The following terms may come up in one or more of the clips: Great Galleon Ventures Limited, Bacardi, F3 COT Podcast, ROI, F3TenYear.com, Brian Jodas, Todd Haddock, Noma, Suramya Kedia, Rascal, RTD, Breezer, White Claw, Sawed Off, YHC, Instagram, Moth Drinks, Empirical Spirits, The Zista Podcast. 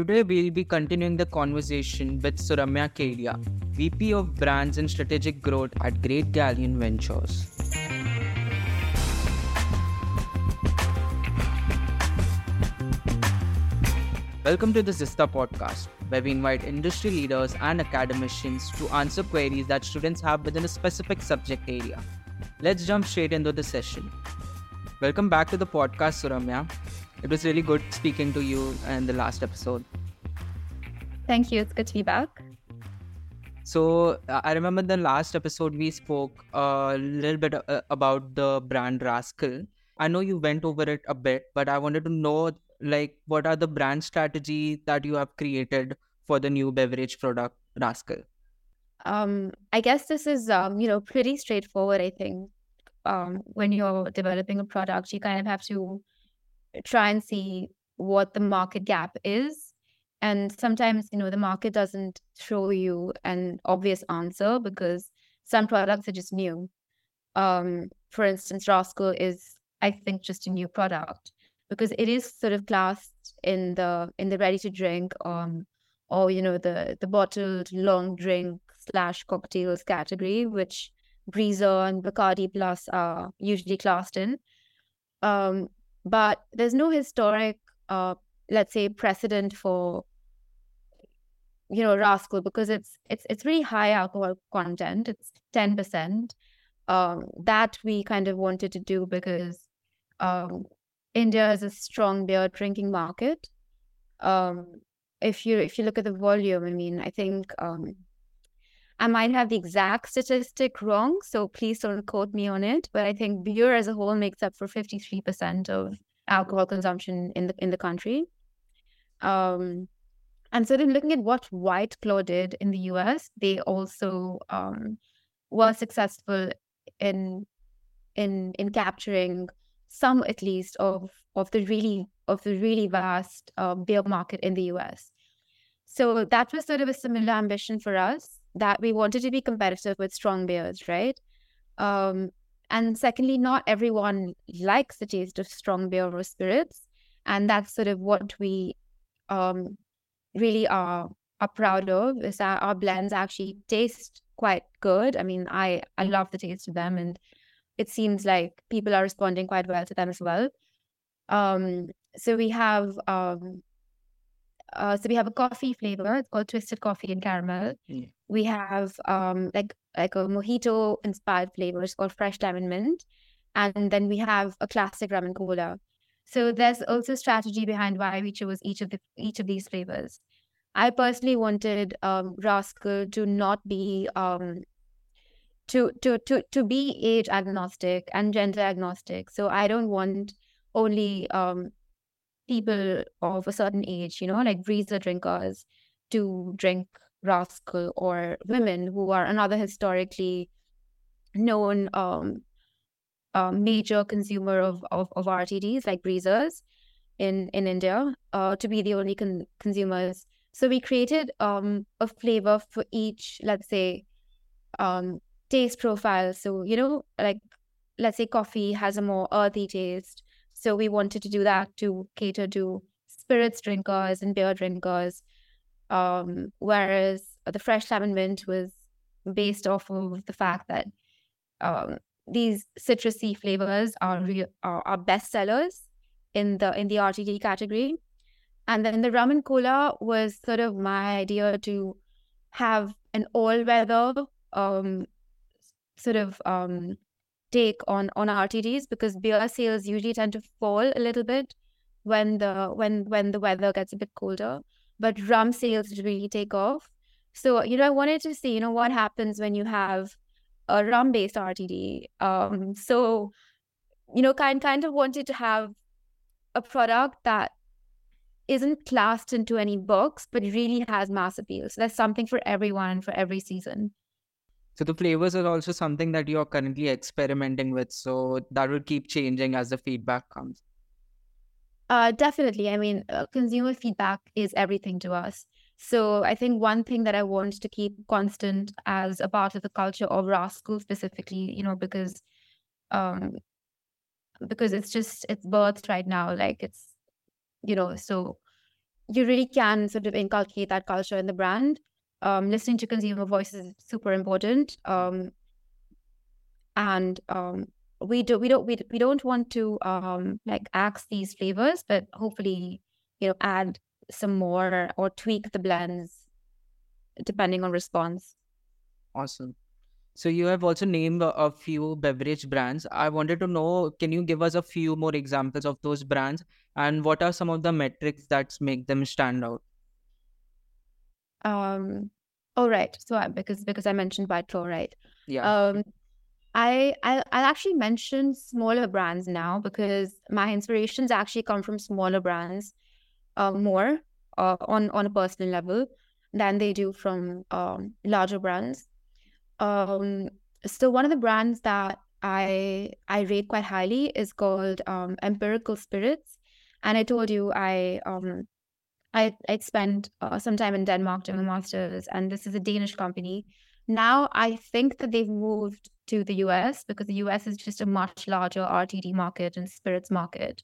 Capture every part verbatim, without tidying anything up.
Today we'll be continuing the conversation with Suramya Kedia, V P of Brands and Strategic Growth at Great Galleon Ventures. Welcome to the Zista Podcast, where we invite industry leaders and academicians to answer queries that students have within a specific subject area. Let's jump straight into the session. Welcome back to the podcast, Suramya. It was really good speaking to you in the last episode. Thank you. It's good to be back. So I remember the last episode we spoke a little bit about the brand Rascal. I know you went over it a bit, but I wanted to know, like, what are the brand strategy that you have created for the new beverage product Rascal? Um, I guess this is, um, you know, pretty straightforward. I think um, when you're developing a product, you kind of have to try and see what the market gap is. And sometimes, you know, the market doesn't show you an obvious answer because some products are just new. Um, for instance, Rascal is, I think, just a new product because it is sort of classed in the in the ready to drink um, or, you know, the, the bottled long drink slash cocktails category, which Breezer and Bacardi Plus are usually classed in. Um, But there's no historic, uh, let's say, precedent for, you know, Rascal because it's it's it's really high alcohol content. It's ten percent. Um, that we kind of wanted to do because um, India is a strong beer drinking market. Um, if you if you look at the volume, I mean, I think um, I might have the exact statistic wrong, so please don't quote me on it. But I think beer as a whole makes up for fifty-three percent of alcohol consumption in the in the country. Um, and so then looking at what White Claw did in the U S, they also um, were successful in in in capturing some, at least, of of the really of the really vast uh, beer market in the U S. So that was sort of a similar ambition for us, that we wanted to be competitive with strong beers, right? Um, and secondly, not everyone likes the taste of strong beer or spirits. And that's sort of what we um, really are, are proud of, is that our blends actually taste quite good. I mean, I, I love the taste of them, and it seems like people are responding quite well to them as well. Um, so we have... Um, Uh, so we have a coffee flavor. It's called Twisted Coffee and Caramel. Yeah. We have um, like like a mojito-inspired flavor. It's called Fresh Lemon Mint. And then we have a classic rum and cola. So there's also strategy behind why we chose each of the each of these flavors. I personally wanted um, Rascal to not be um, to to to to be age agnostic and gender agnostic. So I don't want only Um, people of a certain age, you know, like Breezer drinkers to drink Rascal, or women, who are another historically known um, uh, major consumer of, of, of R T Ds like Breezers in, in India, uh, to be the only con- consumers. So we created um, a flavor for each, let's say, um, taste profile. So, you know, like, let's say coffee has a more earthy taste. So we wanted to do that to cater to spirits drinkers and beer drinkers, um, whereas the Fresh Lemon Mint was based off of the fact that um, these citrusy flavors are, re- are are best sellers in the in the R T D category, and then the rum and cola was sort of my idea to have an all-weather um, sort of. Um, take on on R T Ds, because beer sales usually tend to fall a little bit when the when when the weather gets a bit colder, but rum sales really take off. So, you know, I wanted to see, you know, what happens when you have a rum based R T D. Um, so, you know, kind kind of wanted to have a product that isn't classed into any books, but really has mass appeal. So there's something for everyone for every season. So the flavors are also something that you're currently experimenting with. So that will keep changing as the feedback comes. Uh, definitely. I mean, uh, consumer feedback is everything to us. So I think one thing that I want to keep constant as a part of the culture of Rascal specifically, you know, because um, because it's just, it's birthed right now. Like it's, you know, so you really can sort of inculcate that culture in the brand. Um, listening to consumer voice is super important. Um, and um, we do we don't we, we don't want to um, like axe these flavors, but hopefully, you know, add some more or tweak the blends depending on response. Awesome. So you have also named a few beverage brands. I wanted to know, can you give us a few more examples of those brands, and what are some of the metrics that make them stand out? Um, all right. So I, because because I mentioned White Claw, right? Yeah. Um, I I I'll actually mention smaller brands now because my inspirations actually come from smaller brands, uh, more uh, on on a personal level than they do from um, larger brands. Um, so one of the brands that I I rate quite highly is called um, Empirical Spirits, and I told you I um I I spent uh, some time in Denmark doing a master's, and this is a Danish company. Now I think that they've moved to the U S because the U S is just a much larger R T D market and spirits market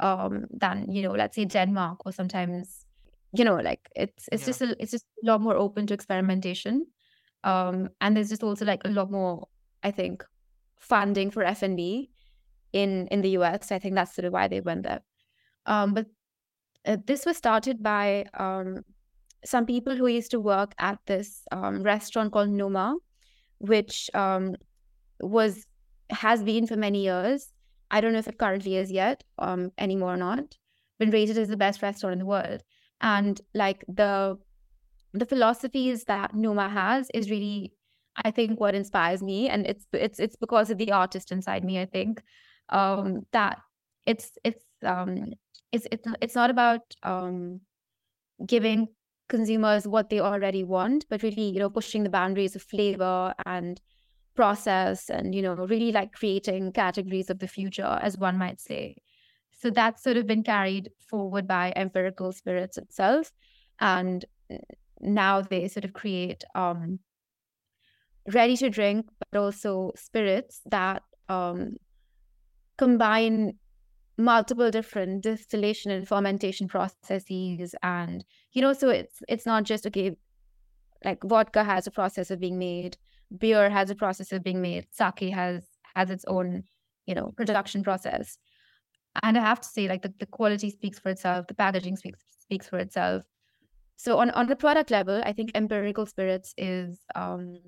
um, than, you know, let's say Denmark, or sometimes, you know, like it's it's yeah. just a, it's just a lot more open to experimentation. Um, and there's just also like a lot more, I think, funding for F and B in, in the U S. I think that's sort of why they went there. Um, but uh, this was started by um, some people who used to work at this um, restaurant called Noma, which um, was has been for many years. I don't know if it currently is yet um, anymore or not. Been rated as the best restaurant in the world, and like the. The philosophies that Noma has is really, I think, what inspires me, and it's it's it's because of the artist inside me. I think um, that it's it's um, it's it's it's not about um, giving consumers what they already want, but really, you know, pushing the boundaries of flavor and process, and, you know, really like creating categories of the future, as one might say. So that's sort of been carried forward by Empirical Spirits itself, and now they sort of create um, ready to drink, but also spirits that um, combine multiple different distillation and fermentation processes. And, you know, so it's it's not just, okay, like vodka has a process of being made, beer has a process of being made, sake has has its own, you know, production process. And I have to say, like, the, the quality speaks for itself, the packaging speaks speaks for itself. So on, on the product level, I think Empirical Spirits is um,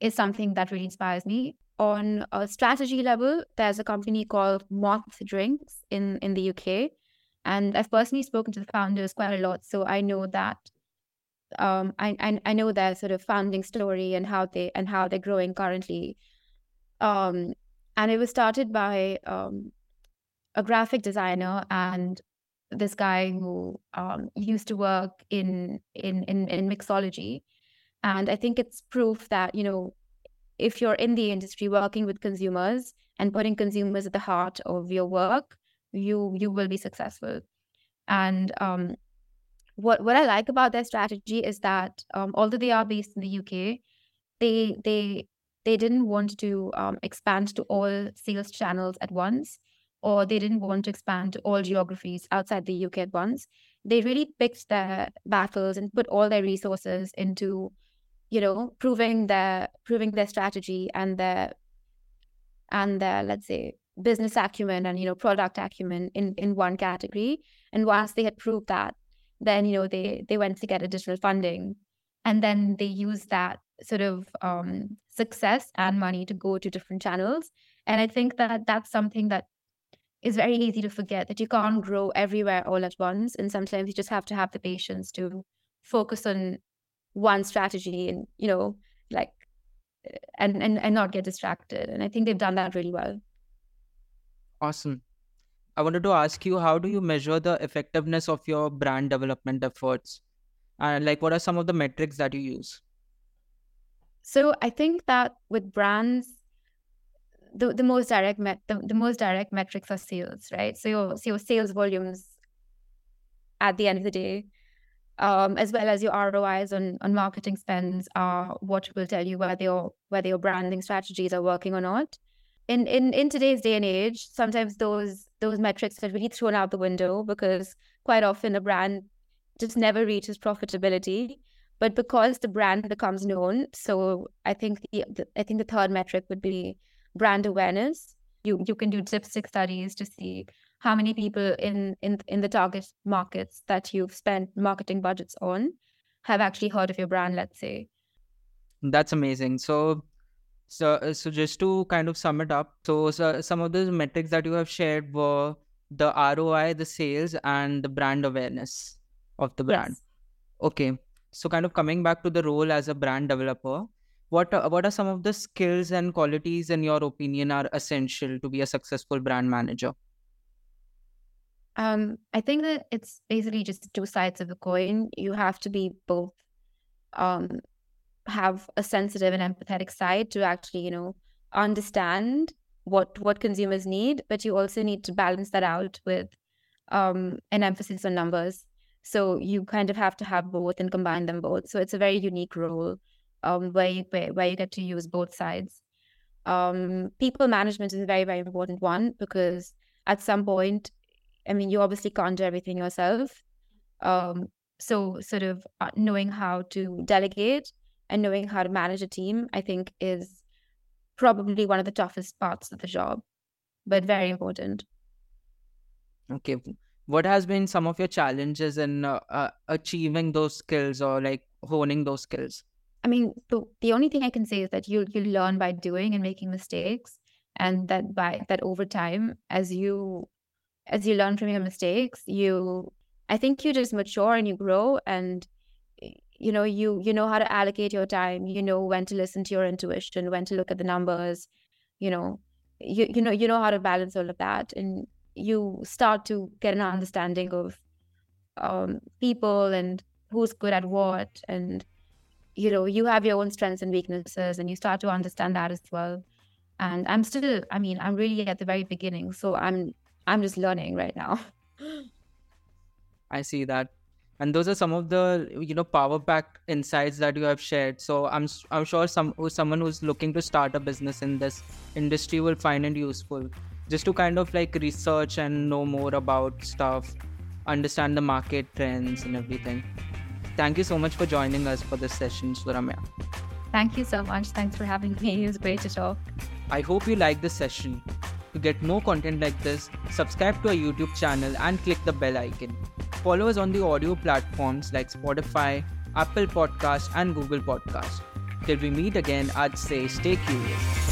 is something that really inspires me. On a strategy level, there's a company called Moth Drinks in, in the U K. And I've personally spoken to the founders quite a lot. So I know that um, I, I I know their sort of founding story and how they and how they're growing currently. Um, and it was started by um, a graphic designer and this guy who um, used to work in, in in in mixology, and I think it's proof that, you know, if you're in the industry working with consumers and putting consumers at the heart of your work, you you will be successful. And um, what what I like about their strategy is that um, although they are based in the U K, they they they didn't want to um, expand to all sales channels at once, or they didn't want to expand to all geographies outside the U K at once. They really picked their battles and put all their resources into, you know, proving their proving their strategy and their and their, let's say, business acumen and, you know, product acumen in, in one category. And once they had proved that, then, you know, they they went to get additional funding. And then they used that sort of um, success and money to go to different channels. And I think that that's something that it's very easy to forget, that you can't grow everywhere all at once. And sometimes you just have to have the patience to focus on one strategy and, you know, like, and, and, and not get distracted. And I think they've done that really well. Awesome. I wanted to ask you, how do you measure the effectiveness of your brand development efforts? And like, what are some of the metrics that you use? So I think that with brands, The, the most direct met the, the most direct metrics are sales, right? So your, so your sales volumes at the end of the day, um, as well as your R O Is on, on marketing spends, are what will tell you whether your whether your branding strategies are working or not. In in in today's day and age, sometimes those those metrics are really thrown out the window because quite often a brand just never reaches profitability, but because the brand becomes known. So I think the, the I think the third metric would be brand awareness. You you can do dipstick studies to see how many people in, in, in the target markets that you've spent marketing budgets on have actually heard of your brand, let's say. That's amazing. So so, so just to kind of sum it up, so, so some of the metrics that you have shared were the R O I, the sales, and the brand awareness of the brand. Yes. Okay. So kind of coming back to the role as a brand developer, what are, what are some of the skills and qualities in your opinion are essential to be a successful brand manager? Um, I think that it's basically just two sides of the coin. You have to be both, um, have a sensitive and empathetic side to actually, you know, understand what, what consumers need, but you also need to balance that out with um, an emphasis on numbers. So you kind of have to have both and combine them both. So it's a very unique role um, where, you, where, where you get to use both sides. Um, people management is a very, very important one because at some point, I mean, you obviously can't do everything yourself. Um, so sort of knowing how to delegate and knowing how to manage a team, I think is probably one of the toughest parts of the job, but very important. Okay. What has been some of your challenges in uh, uh, achieving those skills or like honing those skills? I mean, the, the only thing I can say is that you you learn by doing and making mistakes, and that by that over time, as you as you learn from your mistakes, you I think you just mature and you grow, and you know you you know how to allocate your time. You know when to listen to your intuition, when to look at the numbers. You know you you know you know how to balance all of that, and you start to get an understanding of um, people and who's good at what, and you know you have your own strengths and weaknesses, and you start to understand that as well. And I'm still, I mean, I'm really at the very beginning, so I'm I'm just learning right now. I see that, and those are some of the you know power pack insights that you have shared. So I'm I'm sure some someone who's looking to start a business in this industry will find it useful. Just to kind of like research and know more about stuff, understand the market trends and everything. Thank you so much for joining us for this session, Suramya. Thank you so much. Thanks for having me. It was great to talk. I hope you liked this session. To get more content like this, subscribe to our YouTube channel and click the bell icon. Follow us on the audio platforms like Spotify, Apple Podcasts and Google Podcasts. Till we meet again, I'd say stay curious.